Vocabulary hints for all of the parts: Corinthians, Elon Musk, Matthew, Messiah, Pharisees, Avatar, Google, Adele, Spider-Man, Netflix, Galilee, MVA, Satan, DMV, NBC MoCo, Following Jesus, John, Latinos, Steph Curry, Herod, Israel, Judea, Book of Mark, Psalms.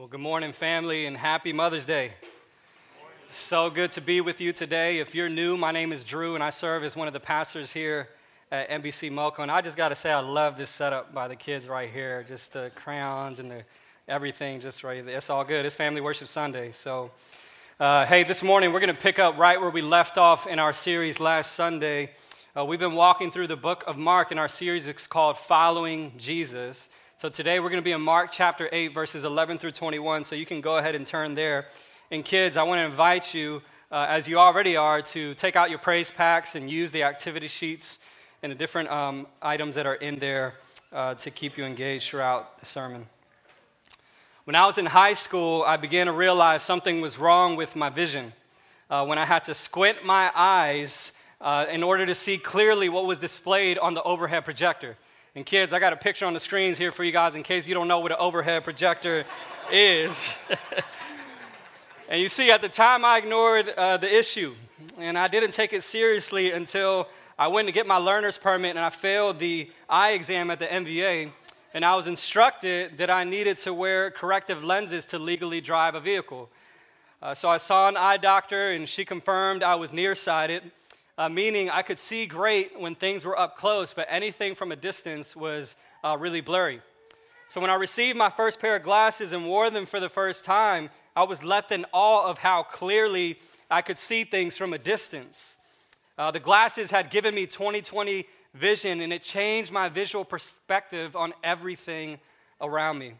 Well, good morning, family, and happy Mother's Day. So good to be with you today. If you're new, my name is Drew, and I serve as one of the pastors here at NBC MoCo. And I just got to say, I love this setup by the kids right here, just the crowns and the everything just right there. It's all good. It's Family Worship Sunday. So, hey, this morning we're going to pick up right where we left off in our series last Sunday. We've been walking through the Book of Mark, and our series is called Following Jesus. So today we're going to be in Mark chapter 8, verses 11 through 21, so you can go ahead and turn there. And kids, I want to invite you, as you already are, to take out your praise packs and use the activity sheets and the different items that are in there to keep you engaged throughout the sermon. When I was in high school, I began to realize something was wrong with my vision. When I had to squint my eyes in order to see clearly what was displayed on the overhead projector. And kids, I got a picture on the screens here for you guys in case you don't know what an overhead projector is. And you see, at the time, I ignored the issue. And I didn't take it seriously until I went to get my learner's permit and I failed the eye exam at the MVA. And I was instructed that I needed to wear corrective lenses to legally drive a vehicle. So I saw an eye doctor and she confirmed I was nearsighted. Meaning I could see great when things were up close, but anything from a distance was really blurry. So when I received my first pair of glasses and wore them for the first time, I was left in awe of how clearly I could see things from a distance. The glasses had given me 20/20 vision, and it changed my visual perspective on everything around me.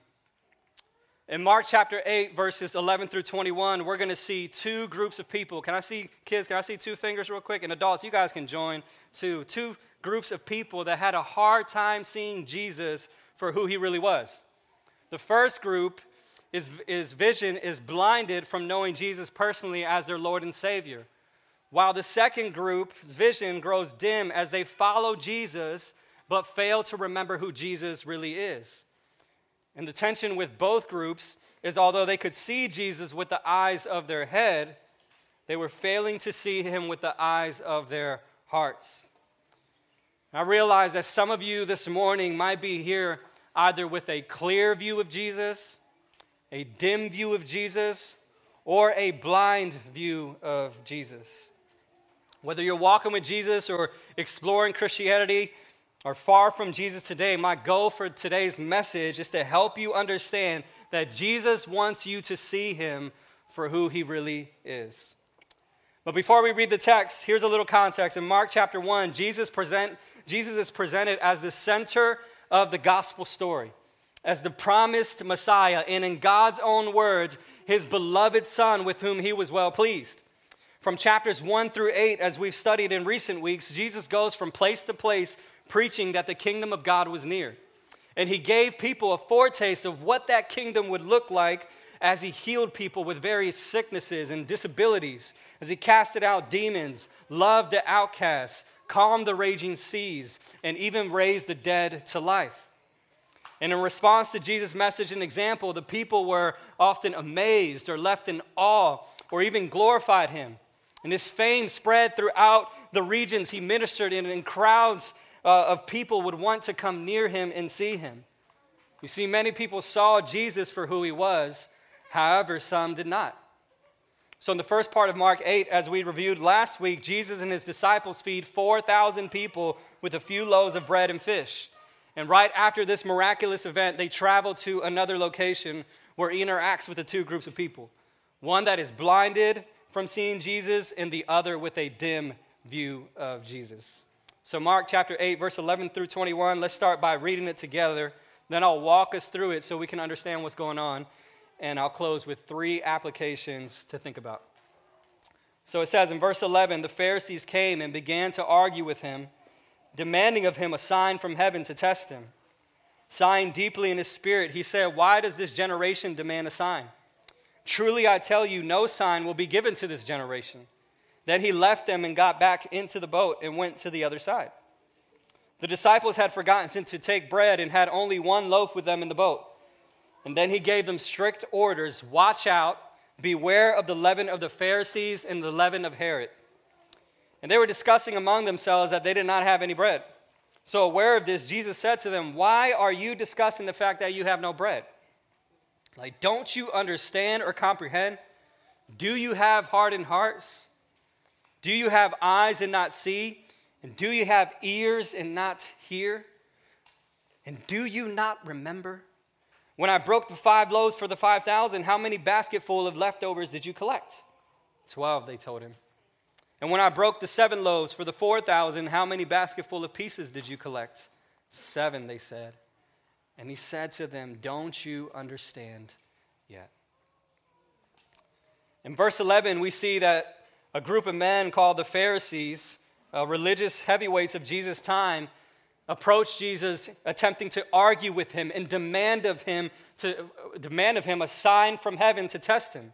In Mark chapter 8, verses 11 through 21, we're going to see two groups of people. Can I see, kids, can I see two fingers real quick? And adults, you guys can join too. Two groups of people that had a hard time seeing Jesus for who he really was. The first group, is vision is blinded from knowing Jesus personally as their Lord and Savior. While the second group's vision grows dim as they follow Jesus but fail to remember who Jesus really is. And the tension with both groups is although they could see Jesus with the eyes of their head, they were failing to see him with the eyes of their hearts. And I realize that some of you this morning might be here either with a clear view of Jesus, a dim view of Jesus, or a blind view of Jesus. Whether you're walking with Jesus or exploring Christianity, are far from Jesus today, my goal for today's message is to help you understand that Jesus wants you to see him for who he really is. But before we read the text, here's a little context. In Mark chapter 1, Jesus is presented as the center of the gospel story, as the promised Messiah, and in God's own words, his beloved son with whom he was well pleased. From chapters 1 through 8, as we've studied in recent weeks, Jesus goes from place to place preaching that the kingdom of God was near. And he gave people a foretaste of what that kingdom would look like as he healed people with various sicknesses and disabilities, as he casted out demons, loved the outcasts, calmed the raging seas, and even raised the dead to life. And in response to Jesus' message and example, the people were often amazed or left in awe or even glorified him. And his fame spread throughout the regions he ministered in, and crowds of people would want to come near him and see him. You see, many people saw Jesus for who he was. However, some did not. So in the first part of Mark 8, as we reviewed last week, Jesus and his disciples feed 4,000 people with a few loaves of bread and fish. And right after this miraculous event, they travel to another location where he interacts with the two groups of people. One that is blinded from seeing Jesus and the other with a dim view of Jesus. So Mark chapter 8, verse 11 through 21, let's start by reading it together. Then I'll walk us through it so we can understand what's going on. And I'll close with three applications to think about. So it says in verse 11, the Pharisees came and began to argue with him, demanding of him a sign from heaven to test him. Sighing deeply in his spirit, he said, "Why does this generation demand a sign? Truly I tell you, no sign will be given to this generation." Then he left them and got back into the boat and went to the other side. The disciples had forgotten to take bread and had only one loaf with them in the boat. And then he gave them strict orders, "Watch out, beware of the leaven of the Pharisees and the leaven of Herod." And they were discussing among themselves that they did not have any bread. So aware of this, Jesus said to them, "Why are you discussing the fact that you have no bread? Like, don't you understand or comprehend? Do you have hardened hearts? Do you have eyes and not see? And do you have ears and not hear? And do you not remember? When I broke the 5 loaves for the 5,000, how many basketful of leftovers did you collect? 12, they told him. And when I broke the 7 loaves for the 4,000, how many basketful of pieces did you collect? 7, they said. And he said to them, don't you understand yet? In verse 11, we see that a group of men called the Pharisees, religious heavyweights of Jesus' time, approached Jesus, attempting to argue with him and demand of him a sign from heaven to test him.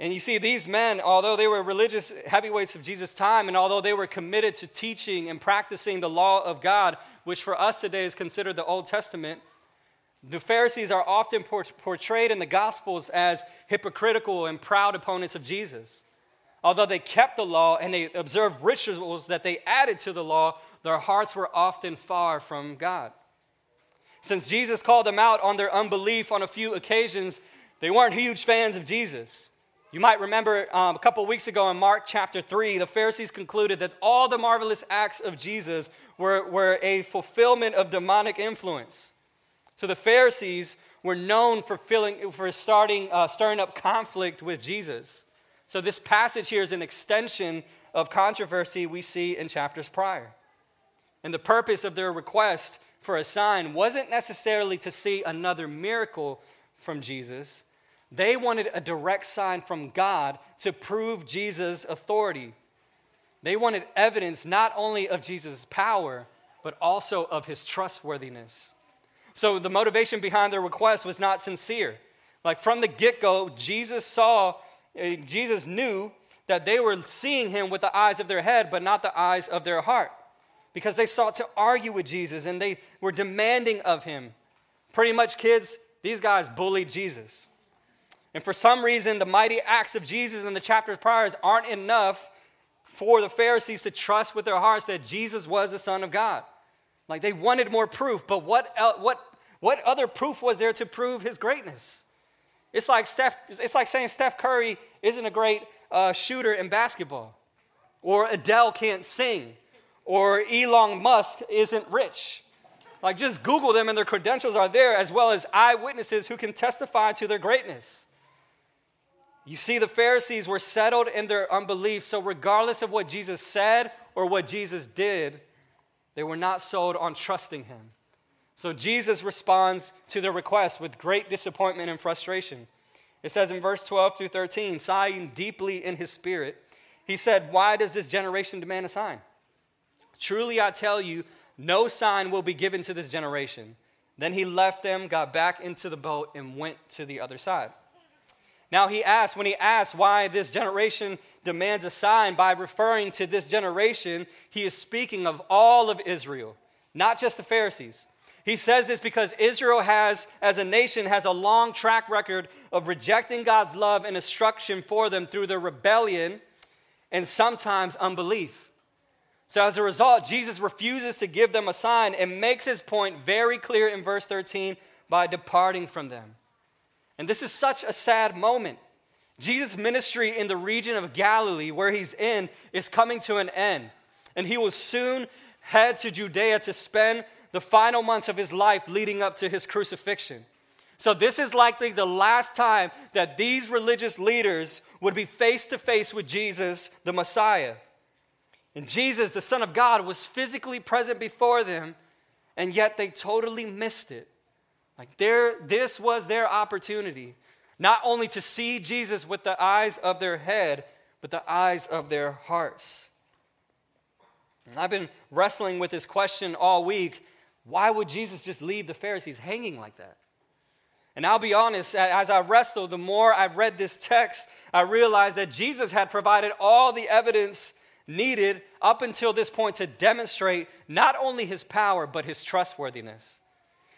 And you see, these men, although they were religious heavyweights of Jesus' time, and although they were committed to teaching and practicing the law of God, which for us today is considered the Old Testament, the Pharisees are often portrayed in the Gospels as hypocritical and proud opponents of Jesus. Although they kept the law and they observed rituals that they added to the law, their hearts were often far from God. Since Jesus called them out on their unbelief on a few occasions, they weren't huge fans of Jesus. You might remember a couple weeks ago in Mark chapter 3, the Pharisees concluded that all the marvelous acts of Jesus were a fulfillment of demonic influence. So the Pharisees were known for stirring up conflict with Jesus. So this passage here is an extension of controversy we see in chapters prior. And the purpose of their request for a sign wasn't necessarily to see another miracle from Jesus. They wanted a direct sign from God to prove Jesus' authority. They wanted evidence not only of Jesus' power, but also of his trustworthiness. So the motivation behind their request was not sincere. Like from the get-go, Jesus knew that they were seeing him with the eyes of their head, but not the eyes of their heart, because they sought to argue with Jesus and they were demanding of him. Pretty much, kids, these guys bullied Jesus. And for some reason, the mighty acts of Jesus in the chapters prior aren't enough for the Pharisees to trust with their hearts that Jesus was the Son of God. Like they wanted more proof, but what other proof was there to prove his greatness? It's like saying Steph Curry isn't a great shooter in basketball, or Adele can't sing, or Elon Musk isn't rich. Like just Google them and their credentials are there, as well as eyewitnesses who can testify to their greatness. You see, the Pharisees were settled in their unbelief, so regardless of what Jesus said or what Jesus did, they were not sold on trusting him. So Jesus responds to their request with great disappointment and frustration. It says in verse 12 through 13, sighing deeply in his spirit, he said, why does this generation demand a sign? Truly I tell you, no sign will be given to this generation. Then he left them, got back into the boat, and went to the other side. Now when he asks why this generation demands a sign, by referring to this generation, he is speaking of all of Israel, not just the Pharisees. He says this because Israel as a nation has a long track record of rejecting God's love and instruction for them through their rebellion and sometimes unbelief. So as a result, Jesus refuses to give them a sign and makes his point very clear in verse 13 by departing from them. And this is such a sad moment. Jesus' ministry in the region of Galilee, where he's in, is coming to an end. And he will soon head to Judea to spend the final months of his life leading up to his crucifixion. So this is likely the last time that these religious leaders would be face to face with Jesus, the Messiah. And Jesus, the Son of God, was physically present before them, and yet they totally missed it. Like this was their opportunity, not only to see Jesus with the eyes of their head, but the eyes of their hearts. And I've been wrestling with this question all week. Why would Jesus just leave the Pharisees hanging like that? And I'll be honest, as I wrestled, the more I've read this text, I realized that Jesus had provided all the evidence needed up until this point to demonstrate not only his power, but his trustworthiness.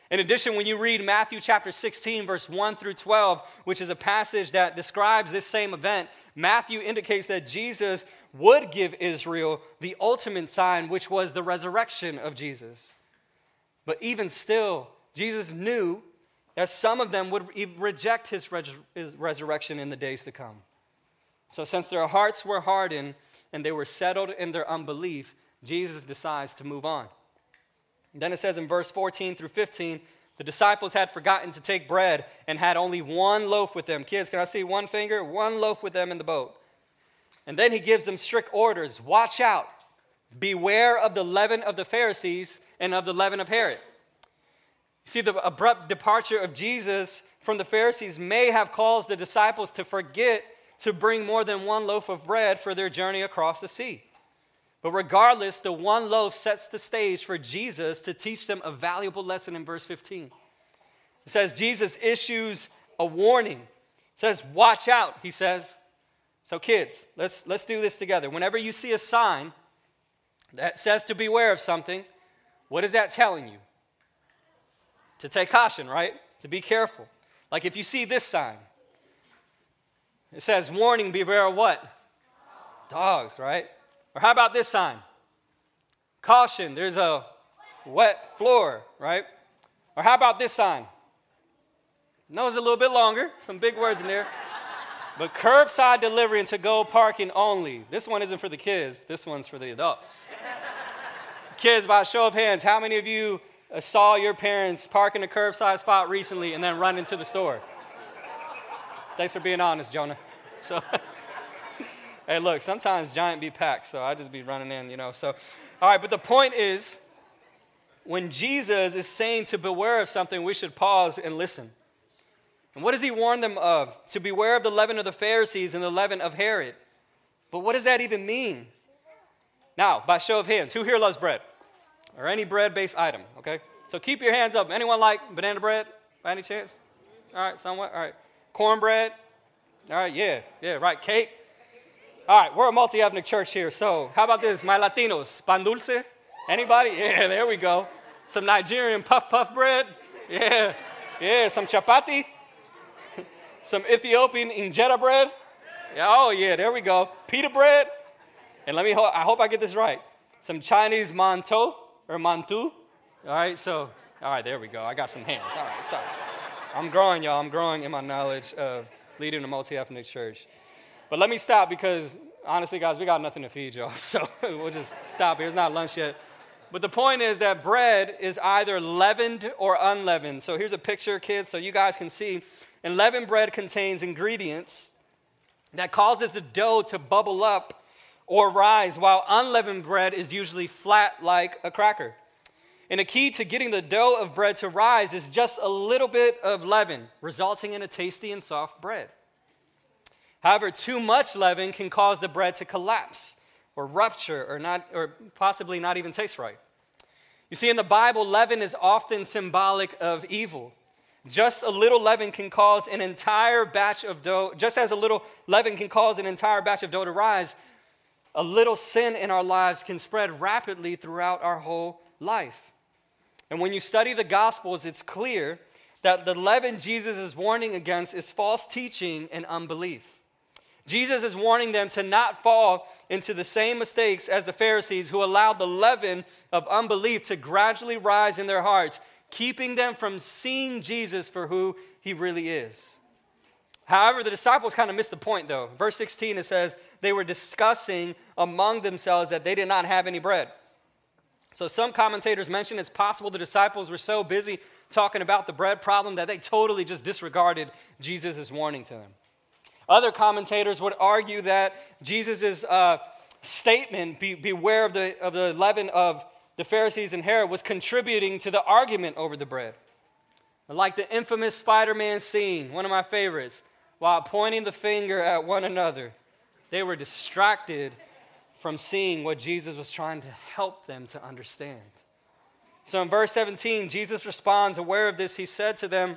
In addition, when you read Matthew chapter 16, verse 1 through 12, which is a passage that describes this same event, Matthew indicates that Jesus would give Israel the ultimate sign, which was the resurrection of Jesus. But even still, Jesus knew as some of them would reject his resurrection in the days to come. So since their hearts were hardened and they were settled in their unbelief, Jesus decides to move on. And then it says in verse 14 through 15, the disciples had forgotten to take bread and had only one loaf with them. Kids, can I see one finger? One loaf with them in the boat. And then he gives them strict orders. Watch out. Beware of the leaven of the Pharisees and of the leaven of Herod. See, the abrupt departure of Jesus from the Pharisees may have caused the disciples to forget to bring more than one loaf of bread for their journey across the sea. But regardless, the one loaf sets the stage for Jesus to teach them a valuable lesson in verse 15. It says, Jesus issues a warning. It says, watch out, he says. So kids, let's do this together. Whenever you see a sign that says to beware of something, what is that telling you? To take caution, right? To be careful. Like if you see this sign, it says, warning, beware of what? Dogs, right? Or how about this sign? Caution, there's a wet floor, right? Or how about this sign? No, it's a little bit longer, some big words in there. But curbside delivery and to-go parking only. This one isn't for the kids, this one's for the adults. Kids, by a show of hands, how many of you saw your parents park in a curbside spot recently and then run into the store? Thanks for being honest, Jonah. So... Hey, look, sometimes Giant be packed, so I just be running in, you know. So, all right, but the point is, when Jesus is saying to beware of something, we should pause and listen. And what does he warn them of? To beware of the leaven of the Pharisees and the leaven of Herod. But what does that even mean? Now, by show of hands, who here loves bread? Or any bread-based item, okay? So keep your hands up. Anyone like banana bread by any chance? All right, somewhat, all right. Cornbread? All right, yeah, right. Cake? All right, we're a multi-ethnic church here, so how about this, my Latinos? Pan dulce? Anybody? Yeah, there we go. Some Nigerian puff-puff bread? Yeah, some chapati? Some Ethiopian injera bread? Yeah, oh, yeah, there we go. Pita bread? And I hope I get this right. Some Chinese mantou? All right, so, all right, there we go. I got some hands. All right, sorry. I'm growing, y'all. I'm growing in my knowledge of leading a multi-ethnic church. But let me stop because, honestly, guys, we got nothing to feed y'all, so we'll just stop here. It's not lunch yet. But the point is that bread is either leavened or unleavened. So here's a picture, kids, so you guys can see. And leavened bread contains ingredients that causes the dough to bubble up or rise, while unleavened bread is usually flat like a cracker. And the key to getting the dough of bread to rise is just a little bit of leaven, resulting in a tasty and soft bread. However, too much leaven can cause the bread to collapse or rupture or possibly not even taste right. You see, in the Bible, leaven is often symbolic of evil. Just a little leaven can cause an entire batch of dough, just as a little leaven can cause an entire batch of dough to rise, a little sin in our lives can spread rapidly throughout our whole life. And when you study the Gospels, it's clear that the leaven Jesus is warning against is false teaching and unbelief. Jesus is warning them to not fall into the same mistakes as the Pharisees who allowed the leaven of unbelief to gradually rise in their hearts, keeping them from seeing Jesus for who he really is. However, the disciples kind of missed the point though. Verse 16, it says, they were discussing among themselves that they did not have any bread. So some commentators mention it's possible the disciples were so busy talking about the bread problem that they totally just disregarded Jesus' warning to them. Other commentators would argue that Jesus' statement, beware of the leaven of the Pharisees and Herod, was contributing to the argument over the bread. Like the infamous Spider-Man scene, one of my favorites, while pointing the finger at one another, they were distracted from seeing what Jesus was trying to help them to understand. So in verse 17, Jesus responds, aware of this, he said to them,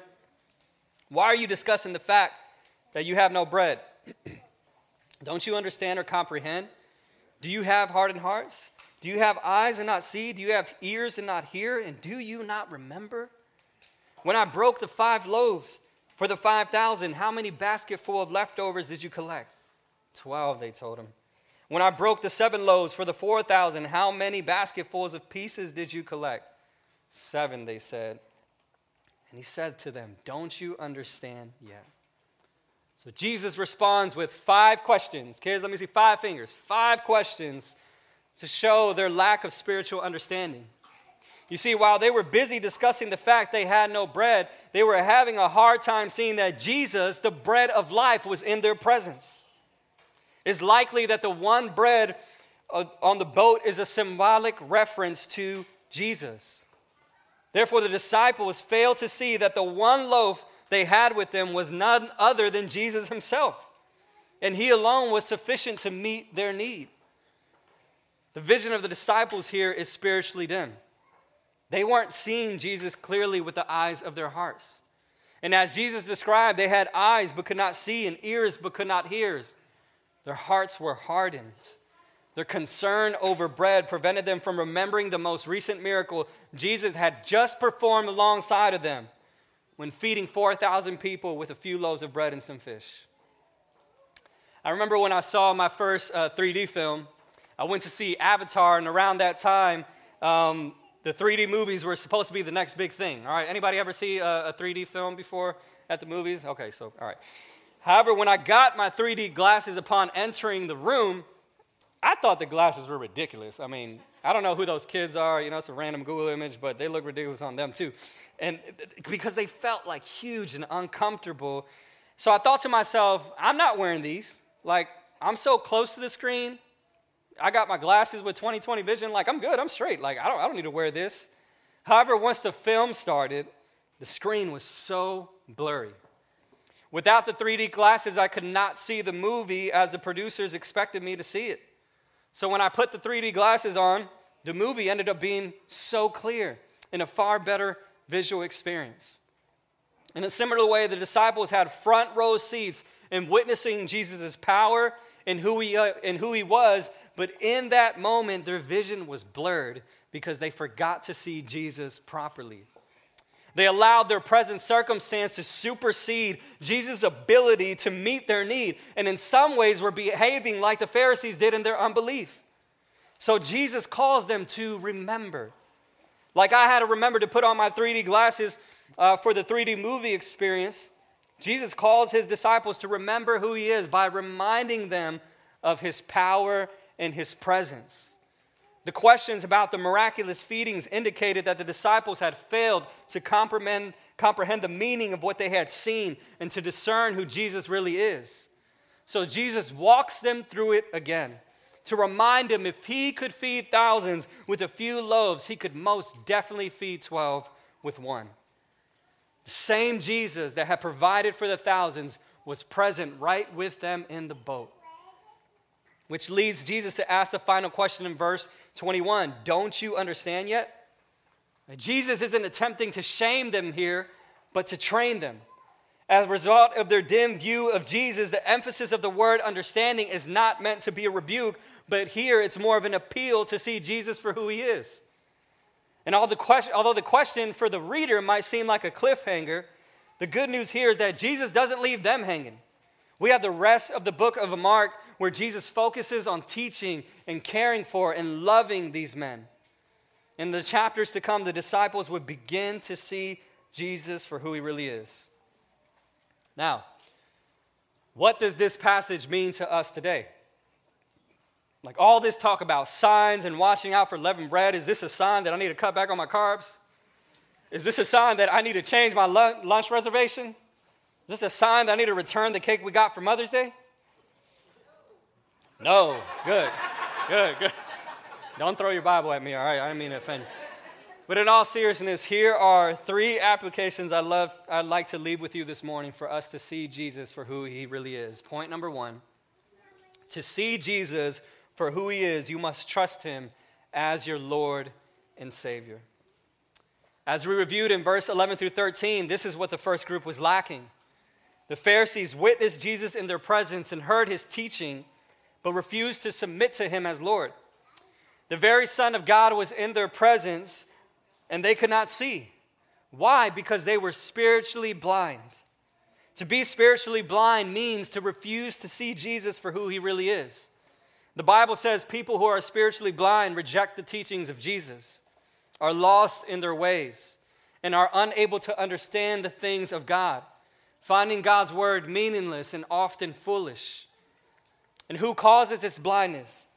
why are you discussing the fact that you have no bread? Don't you understand or comprehend? Do you have hardened hearts? Do you have eyes and not see? Do you have ears and not hear? And do you not remember? When I broke the 5 loaves for the 5,000, how many basketful of leftovers did you collect? 12, they told him. When I broke the 7 loaves for the 4,000, how many basketfuls of pieces did you collect? 7, they said. And he said to them, "Don't you understand yet?" So Jesus responds with 5 questions. Kids, let me see 5 fingers. 5 questions to show their lack of spiritual understanding. You see, while they were busy discussing the fact they had no bread, they were having a hard time seeing that Jesus, the bread of life, was in their presence. It's likely that the one bread on the boat is a symbolic reference to Jesus. Therefore, the disciples failed to see that the one loaf they had with them was none other than Jesus himself, and he alone was sufficient to meet their need. The vision of the disciples here is spiritually dim. They weren't seeing Jesus clearly with the eyes of their hearts. And as Jesus described, they had eyes but could not see and ears but could not hear. Their hearts were hardened. Their concern over bread prevented them from remembering the most recent miracle Jesus had just performed alongside of them, when feeding 4,000 people with a few loaves of bread and some fish. I remember when I saw my first 3D film, I went to see Avatar, and around that time, the 3D movies were supposed to be the next big thing. All right, anybody ever see a 3D film before at the movies? Okay, so, all right. However, when I got my 3D glasses upon entering the room, I thought the glasses were ridiculous. I mean, I don't know who those kids are. You know, it's a random Google image, but they look ridiculous on them too. And because they felt like huge and uncomfortable. So I thought to myself, I'm not wearing these. Like, I'm so close to the screen. I got my glasses with 20/20 vision. Like, I'm good. I'm straight. Like, I don't need to wear this. However, once the film started, the screen was so blurry. Without the 3D glasses, I could not see the movie as the producers expected me to see it. So when I put the 3D glasses on, the movie ended up being so clear and a far better visual experience. In a similar way, the disciples had front row seats in witnessing Jesus' power and who he was, but in that moment, their vision was blurred because they forgot to see Jesus properly. They allowed their present circumstance to supersede Jesus' ability to meet their need, and in some ways were behaving like the Pharisees did in their unbelief. So Jesus calls them to remember. Like I had to remember to put on my 3D glasses for the 3D movie experience, Jesus calls his disciples to remember who he is by reminding them of his power and his presence. The questions about the miraculous feedings indicated that the disciples had failed to comprehend the meaning of what they had seen and to discern who Jesus really is. So Jesus walks them through it again to remind them if he could feed thousands with a few loaves, he could most definitely feed 12 with one. The same Jesus that had provided for the thousands was present right with them in the boat. Which leads Jesus to ask the final question in verse 21, "Don't you understand yet?" Jesus isn't attempting to shame them here, but to train them. As a result of their dim view of Jesus, the emphasis of the word understanding is not meant to be a rebuke, but here it's more of an appeal to see Jesus for who he is. And although the question for the reader might seem like a cliffhanger, the good news here is that Jesus doesn't leave them hanging. We have the rest of the book of Mark where Jesus focuses on teaching and caring for and loving these men. In the chapters to come, the disciples would begin to see Jesus for who he really is. Now, what does this passage mean to us today? Like all this talk about signs and watching out for leavened bread, is this a sign that I need to cut back on my carbs? Is this a sign that I need to change my lunch reservation? Is this a sign that I need to return the cake we got for Mother's Day? No. Good. Don't throw your Bible at me, all right? I didn't mean to offend you. But in all seriousness, here are 3 applications I'd like to leave with you this morning for us to see Jesus for who he really is. Point number 1, to see Jesus for who he is, you must trust him as your Lord and Savior. As we reviewed in verse 11 through 13, this is what the first group was lacking. The Pharisees witnessed Jesus in their presence and heard his teaching, but refused to submit to him as Lord. The very Son of God was in their presence, and they could not see. Why? Because they were spiritually blind. To be spiritually blind means to refuse to see Jesus for who he really is. The Bible says people who are spiritually blind reject the teachings of Jesus, are lost in their ways, and are unable to understand the things of God, finding God's word meaningless and often foolish. And who causes this blindness?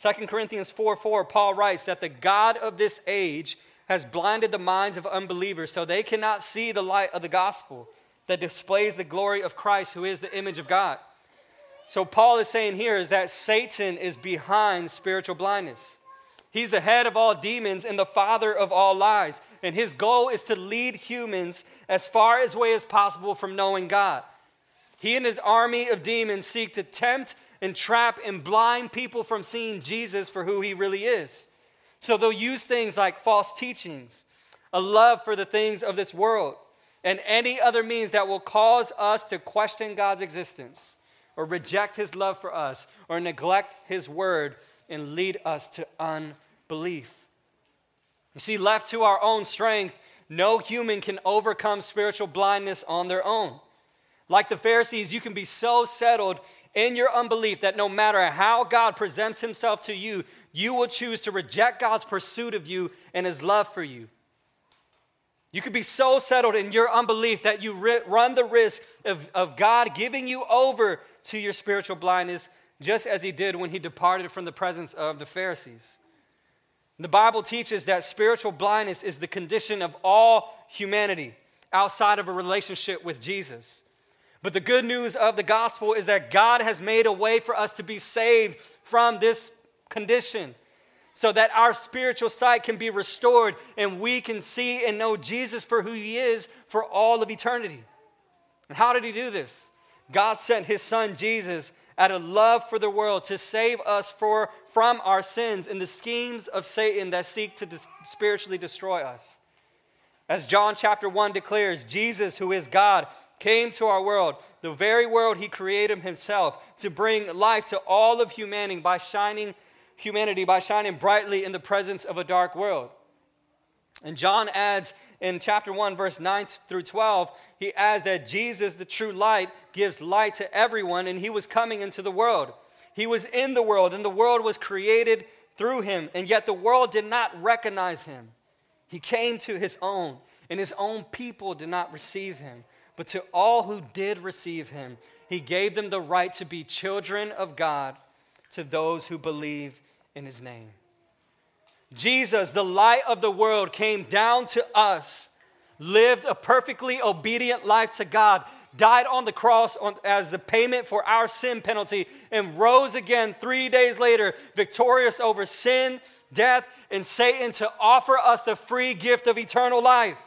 2 Corinthians 4:4, Paul writes that the God of this age has blinded the minds of unbelievers so they cannot see the light of the gospel that displays the glory of Christ, who is the image of God. So Paul is saying here is that Satan is behind spiritual blindness. He's the head of all demons and the father of all lies. And his goal is to lead humans as far away as possible from knowing God. He and his army of demons seek to tempt and trap and blind people from seeing Jesus for who he really is. So they'll use things like false teachings, a love for the things of this world, and any other means that will cause us to question God's existence or reject his love for us or neglect his word and lead us to unbelief. You see, left to our own strength, no human can overcome spiritual blindness on their own. Like the Pharisees, you can be so settled in your unbelief that no matter how God presents himself to you, you will choose to reject God's pursuit of you and his love for you. You could be so settled in your unbelief that you run the risk of God giving you over to your spiritual blindness, just as he did when he departed from the presence of the Pharisees. The Bible teaches that spiritual blindness is the condition of all humanity outside of a relationship with Jesus. But the good news of the gospel is that God has made a way for us to be saved from this condition so that our spiritual sight can be restored and we can see and know Jesus for who he is for all of eternity. And how did he do this? God sent his son Jesus out of love for the world to save us from our sins and the schemes of Satan that seek to spiritually destroy us. As John chapter 1 declares, Jesus, who is God, came to our world, the very world he created himself, to bring life to all of humanity by shining brightly in the presence of a dark world. And John adds in chapter 1, verse 9 through 12, he adds that Jesus, the true light, gives light to everyone, and he was coming into the world. He was in the world, and the world was created through him, and yet the world did not recognize him. He came to his own, and his own people did not receive him. But to all who did receive him, he gave them the right to be children of God, to those who believe in his name. Jesus, the light of the world, came down to us, lived a perfectly obedient life to God, died on the cross as the payment for our sin penalty, and rose again 3 days later, victorious over sin, death, and Satan, to offer us the free gift of eternal life.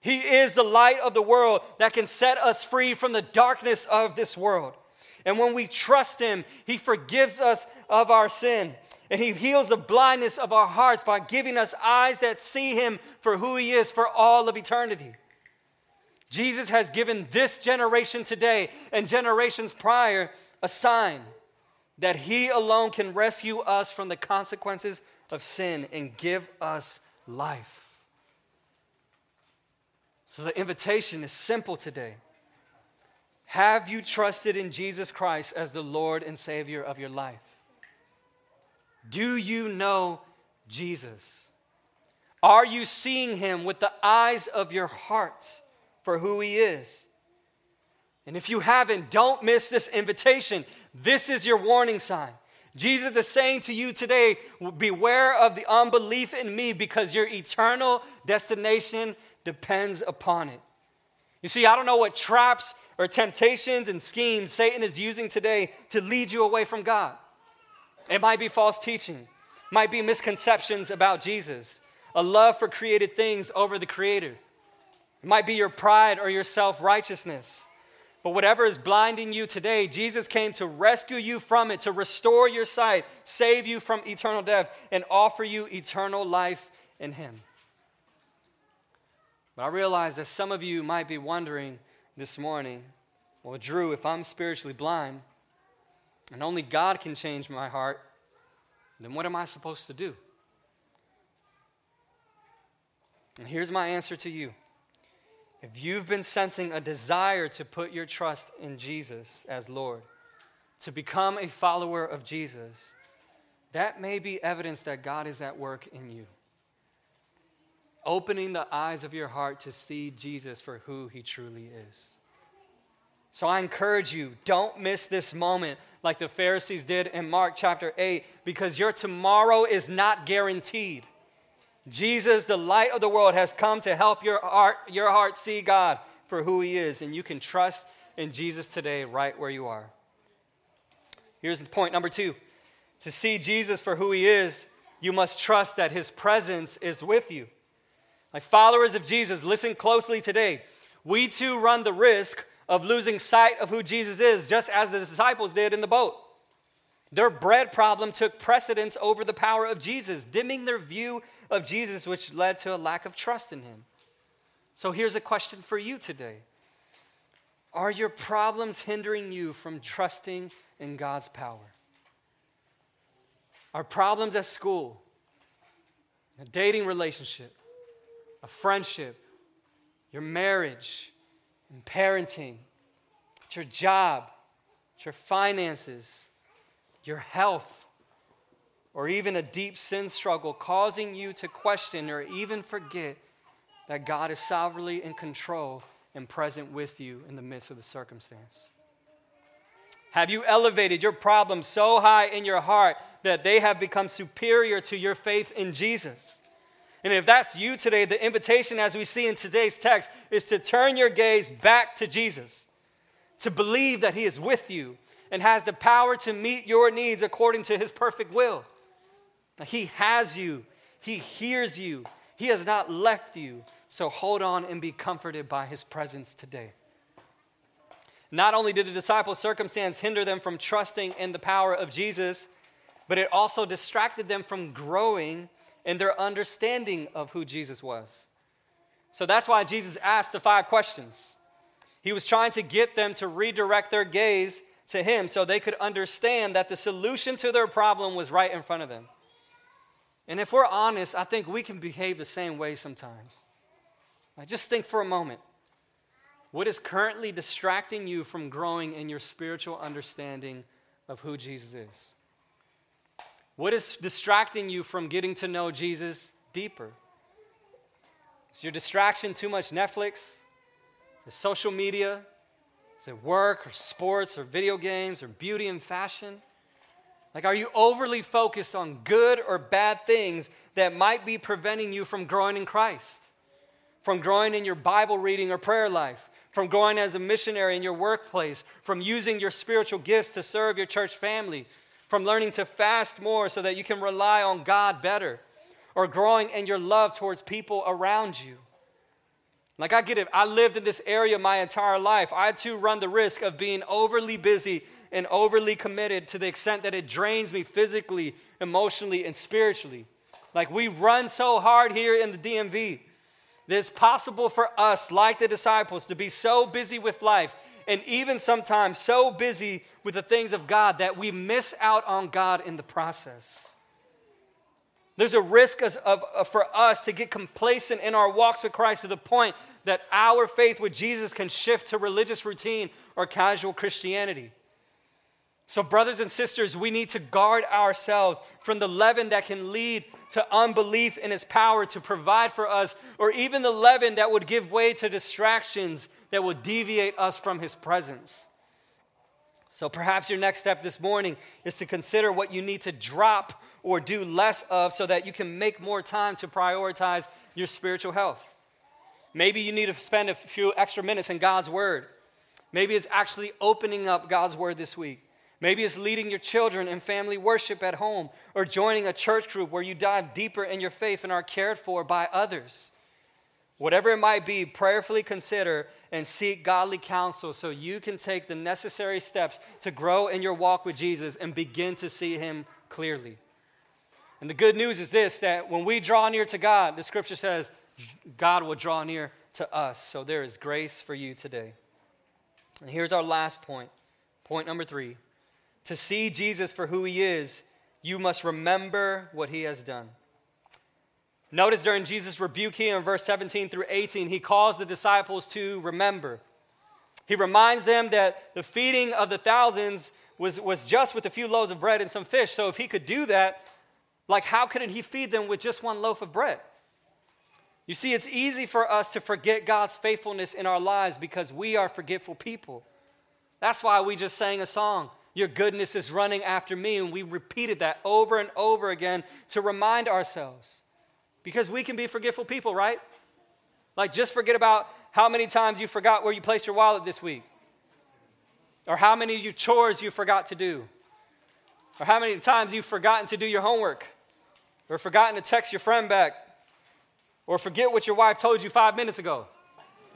He is the light of the world that can set us free from the darkness of this world. And when we trust him, he forgives us of our sin. And he heals the blindness of our hearts by giving us eyes that see him for who he is for all of eternity. Jesus has given this generation today and generations prior a sign that he alone can rescue us from the consequences of sin and give us life. So the invitation is simple today. Have you trusted in Jesus Christ as the Lord and Savior of your life? Do you know Jesus? Are you seeing him with the eyes of your heart for who he is? And if you haven't, don't miss this invitation. This is your warning sign. Jesus is saying to you today, beware of the unbelief in me, because your eternal destination depends upon it. You see, I don't know what traps or temptations and schemes Satan is using today to lead you away from God. It might be false teaching, might be misconceptions about Jesus, a love for created things over the Creator. It might be your pride or your self-righteousness. But whatever is blinding you today, Jesus came to rescue you from it, to restore your sight, save you from eternal death, and offer you eternal life in him. But I realize that some of you might be wondering this morning, well, Drew, if I'm spiritually blind and only God can change my heart, then what am I supposed to do? And here's my answer to you. If you've been sensing a desire to put your trust in Jesus as Lord, to become a follower of Jesus, that may be evidence that God is at work in you. opening the eyes of your heart to see Jesus for who he truly is. So I encourage you, don't miss this moment like the Pharisees did in Mark chapter 8, because your tomorrow is not guaranteed. Jesus, the light of the world, has come to help your heart see God for who he is, and you can trust in Jesus today right where you are. Here's point number 2. To see Jesus for who he is, you must trust that his presence is with you. Like followers of Jesus, listen closely today. We too run the risk of losing sight of who Jesus is, just as the disciples did in the boat. Their bread problem took precedence over the power of Jesus, dimming their view of Jesus, which led to a lack of trust in him. So here's a question for you today. Are your problems hindering you from trusting in God's power? Our problems at school, a dating relationship, a friendship, your marriage, and parenting, it's your job, it's your finances, your health, or even a deep sin struggle causing you to question or even forget that God is sovereignly in control and present with you in the midst of the circumstance. Have you elevated your problems so high in your heart that they have become superior to your faith in Jesus? And if that's you today, the invitation, as we see in today's text, is to turn your gaze back to Jesus, to believe that he is with you and has the power to meet your needs according to his perfect will. He has you. He hears you. He has not left you. So hold on and be comforted by his presence today. Not only did the disciples' circumstance hinder them from trusting in the power of Jesus, but it also distracted them from growing and their understanding of who Jesus was. So that's why Jesus asked the 5 questions. He was trying to get them to redirect their gaze to him so they could understand that the solution to their problem was right in front of them. And if we're honest, I think we can behave the same way sometimes. Like, just think for a moment. What is currently distracting you from growing in your spiritual understanding of who Jesus is? What is distracting you from getting to know Jesus deeper? Is your distraction too much Netflix? Is it social media? Is it work or sports or video games or beauty and fashion? Like, are you overly focused on good or bad things that might be preventing you from growing in Christ, from growing in your Bible reading or prayer life, from growing as a missionary in your workplace, from using your spiritual gifts to serve your church family, from learning to fast more so that you can rely on God better, or growing in your love towards people around you? Like, I get it. I lived in this area my entire life. I too run the risk of being overly busy and overly committed to the extent that it drains me physically, emotionally, and spiritually. Like, we run so hard here in the DMV that it's possible for us, like the disciples, to be so busy with life, and even sometimes so busy with the things of God that we miss out on God in the process. There's a risk for us to get complacent in our walks with Christ to the point that our faith with Jesus can shift to religious routine or casual Christianity. So brothers and sisters, we need to guard ourselves from the leaven that can lead to unbelief in his power to provide for us, or even the leaven that would give way to distractions that will deviate us from his presence. So perhaps your next step this morning is to consider what you need to drop or do less of so that you can make more time to prioritize your spiritual health. Maybe you need to spend a few extra minutes in God's word. Maybe it's actually opening up God's word this week. Maybe it's leading your children in family worship at home, or joining a church group where you dive deeper in your faith and are cared for by others. Whatever it might be, prayerfully consider and seek godly counsel so you can take the necessary steps to grow in your walk with Jesus and begin to see him clearly. And the good news is this, that when we draw near to God, the scripture says God will draw near to us. So there is grace for you today. And here's our last point, point number 3. To see Jesus for who he is, you must remember what he has done. Notice during Jesus' rebuke here in verse 17 through 18, he calls the disciples to remember. He reminds them that the feeding of the thousands was just with a few loaves of bread and some fish. So if he could do that, like, how couldn't he feed them with just one loaf of bread? You see, it's easy for us to forget God's faithfulness in our lives because we are forgetful people. That's why we just sang a song, "Your goodness is running after me," and we repeated that over and over again to remind ourselves because we can be forgetful people, right? Like, just forget about how many times you forgot where you placed your wallet this week, or how many of your chores you forgot to do, or how many times you've forgotten to do your homework, or forgotten to text your friend back, or forget what your wife told you 5 minutes ago.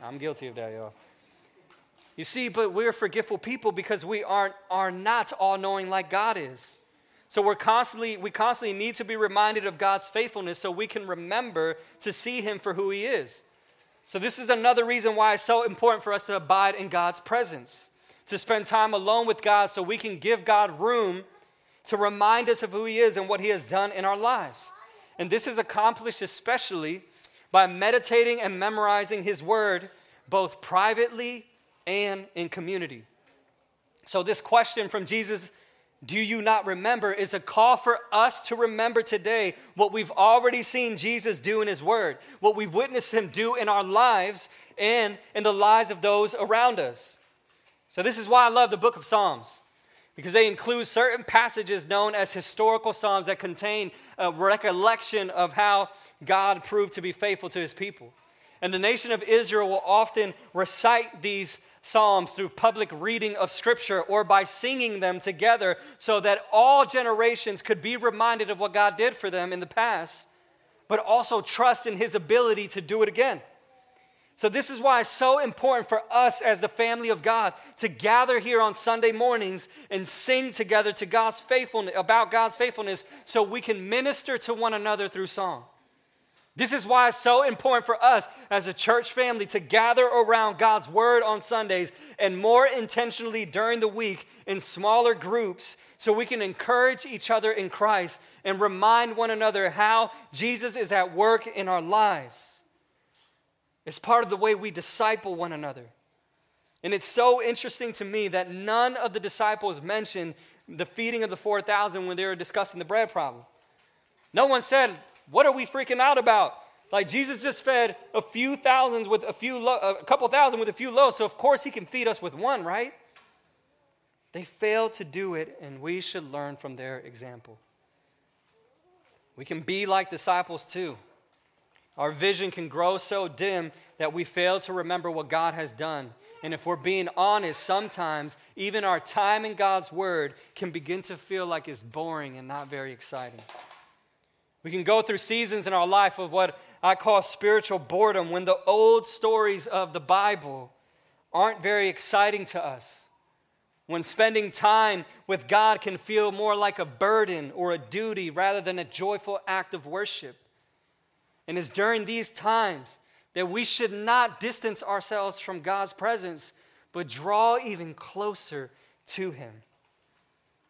I'm guilty of that, y'all. You see, but we're forgetful people because we are not all-knowing like God is. So we constantly need to be reminded of God's faithfulness so we can remember to see him for who he is. So this is another reason why it's so important for us to abide in God's presence, to spend time alone with God so we can give God room to remind us of who he is and what he has done in our lives. And this is accomplished especially by meditating and memorizing his word, both privately and in community. So this question from Jesus, "Do you not remember?" is a call for us to remember today what we've already seen Jesus do in his word, what we've witnessed him do in our lives and in the lives of those around us. So this is why I love the book of Psalms, because they include certain passages known as historical psalms that contain a recollection of how God proved to be faithful to his people. And the nation of Israel will often recite these Psalms through public reading of scripture or by singing them together so that all generations could be reminded of what God did for them in the past, but also trust in his ability to do it again. So this is why it's so important for us as the family of God to gather here on Sunday mornings and sing together to God's faithfulness, about God's faithfulness, so we can minister to one another through song. This is why it's so important for us as a church family to gather around God's word on Sundays and more intentionally during the week in smaller groups so we can encourage each other in Christ and remind one another how Jesus is at work in our lives. It's part of the way we disciple one another. And it's so interesting to me that none of the disciples mentioned the feeding of the 4,000 when they were discussing the bread problem. No one said, "What are we freaking out about? Like, Jesus just fed a couple thousand with a few loaves, so of course he can feed us with one, right?" They failed to do it, and we should learn from their example. We can be like disciples too. Our vision can grow so dim that we fail to remember what God has done. And if we're being honest, sometimes even our time in God's word can begin to feel like it's boring and not very exciting. We can go through seasons in our life of what I call spiritual boredom, when the old stories of the Bible aren't very exciting to us, when spending time with God can feel more like a burden or a duty rather than a joyful act of worship. And it's during these times that we should not distance ourselves from God's presence, but draw even closer to him.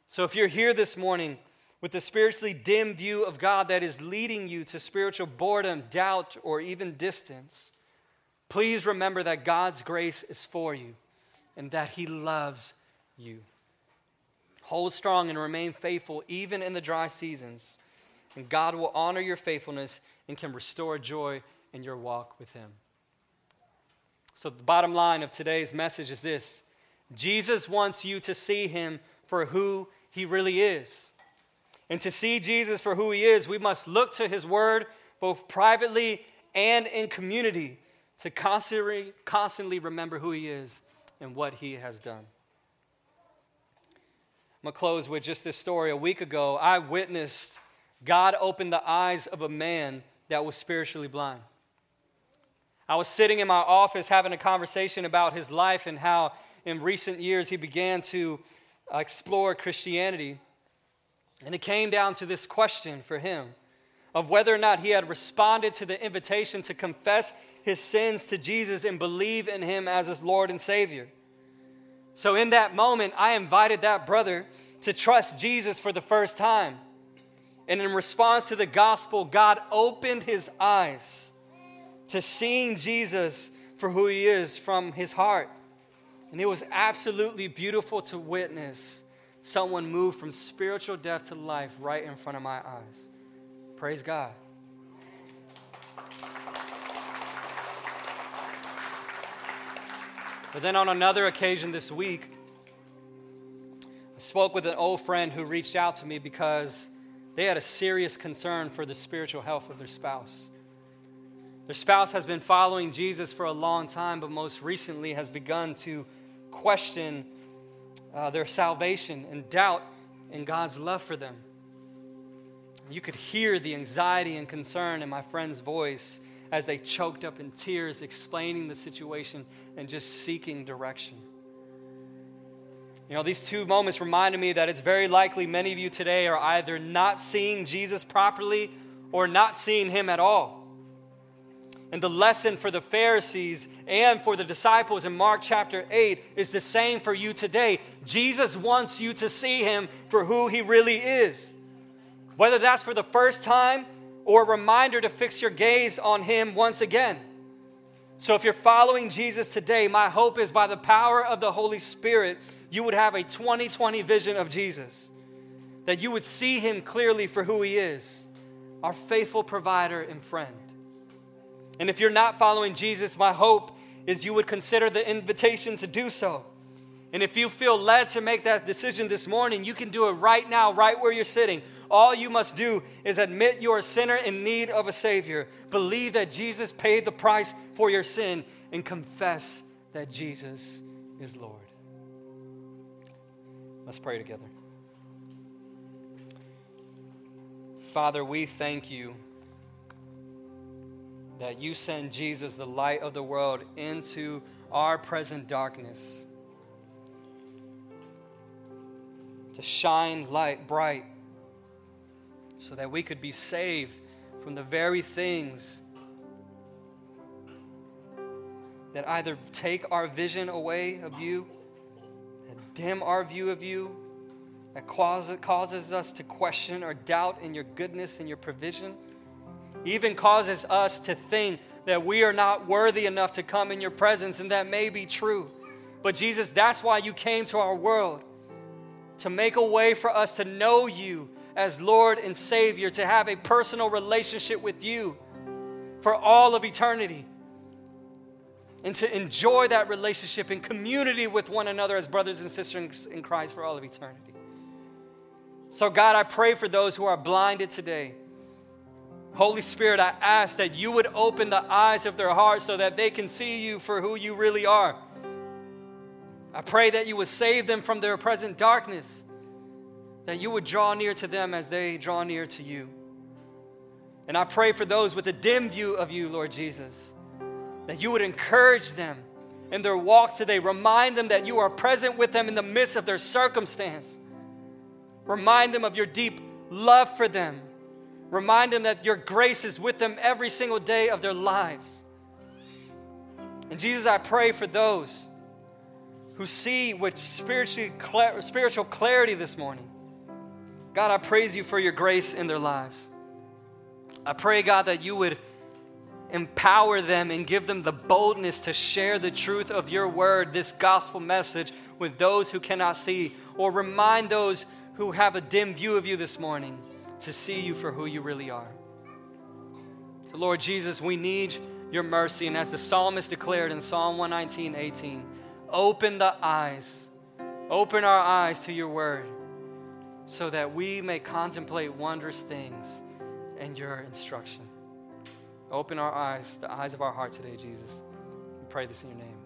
So if you're here this morning with the spiritually dim view of God that is leading you to spiritual boredom, doubt, or even distance, please remember that God's grace is for you and that he loves you. Hold strong and remain faithful even in the dry seasons, and God will honor your faithfulness and can restore joy in your walk with him. So the bottom line of today's message is this: Jesus wants you to see him for who he really is. And to see Jesus for who he is, we must look to his word both privately and in community to constantly remember who he is and what he has done. I'm going to close with just this story. A week ago, I witnessed God open the eyes of a man that was spiritually blind. I was sitting in my office having a conversation about his life and how in recent years he began to explore Christianity. And it came down to this question for him of whether or not he had responded to the invitation to confess his sins to Jesus and believe in him as his Lord and Savior. So in that moment, I invited that brother to trust Jesus for the first time. And in response to the gospel, God opened his eyes to seeing Jesus for who he is from his heart. And it was absolutely beautiful to witness someone moved from spiritual death to life right in front of my eyes. Praise God. But then on another occasion this week, I spoke with an old friend who reached out to me because they had a serious concern for the spiritual health of their spouse. Their spouse has been following Jesus for a long time, but most recently has begun to question their salvation and doubt in God's love for them. You could hear the anxiety and concern in my friend's voice as they choked up in tears, explaining the situation and just seeking direction. You know, these two moments reminded me that it's very likely many of you today are either not seeing Jesus properly or not seeing him at all. And the lesson for the Pharisees and for the disciples in Mark chapter 8 is the same for you today. Jesus wants you to see him for who he really is. Whether that's for the first time or a reminder to fix your gaze on him once again. So if you're following Jesus today, my hope is by the power of the Holy Spirit, you would have a 20/20 vision of Jesus, that you would see him clearly for who he is, our faithful provider and friend. And if you're not following Jesus, my hope is you would consider the invitation to do so. And if you feel led to make that decision this morning, you can do it right now, right where you're sitting. All you must do is admit you're a sinner in need of a Savior, believe that Jesus paid the price for your sin, and confess that Jesus is Lord. Let's pray together. Father, we thank you that you send Jesus, the light of the world, into our present darkness to shine light bright so that we could be saved from the very things that either take our vision away of you, dim our view of you, that causes us to question or doubt in your goodness and your provision, even causes us to think that we are not worthy enough to come in your presence, and that may be true. But Jesus, that's why you came to our world, to make a way for us to know you as Lord and Savior, to have a personal relationship with you for all of eternity, and to enjoy that relationship in community with one another as brothers and sisters in Christ for all of eternity. So God, I pray for those who are blinded today. Holy Spirit, I ask that you would open the eyes of their hearts so that they can see you for who you really are. I pray that you would save them from their present darkness, that you would draw near to them as they draw near to you. And I pray for those with a dim view of you, Lord Jesus, that you would encourage them in their walks today. Remind them that you are present with them in the midst of their circumstance. Remind them of your deep love for them. Remind them that your grace is with them every single day of their lives. And Jesus, I pray for those who see with spiritual clarity this morning. God, I praise you for your grace in their lives. I pray, God, that you would empower them and give them the boldness to share the truth of your word, this gospel message, with those who cannot see, or remind those who have a dim view of you this morning to see you for who you really are. So Lord Jesus, we need your mercy, and as the psalmist declared in Psalm 119:18, open the eyes, open our eyes to your word so that we may contemplate wondrous things and your instruction. Open our eyes, the eyes of our heart today, Jesus. We pray this in your name.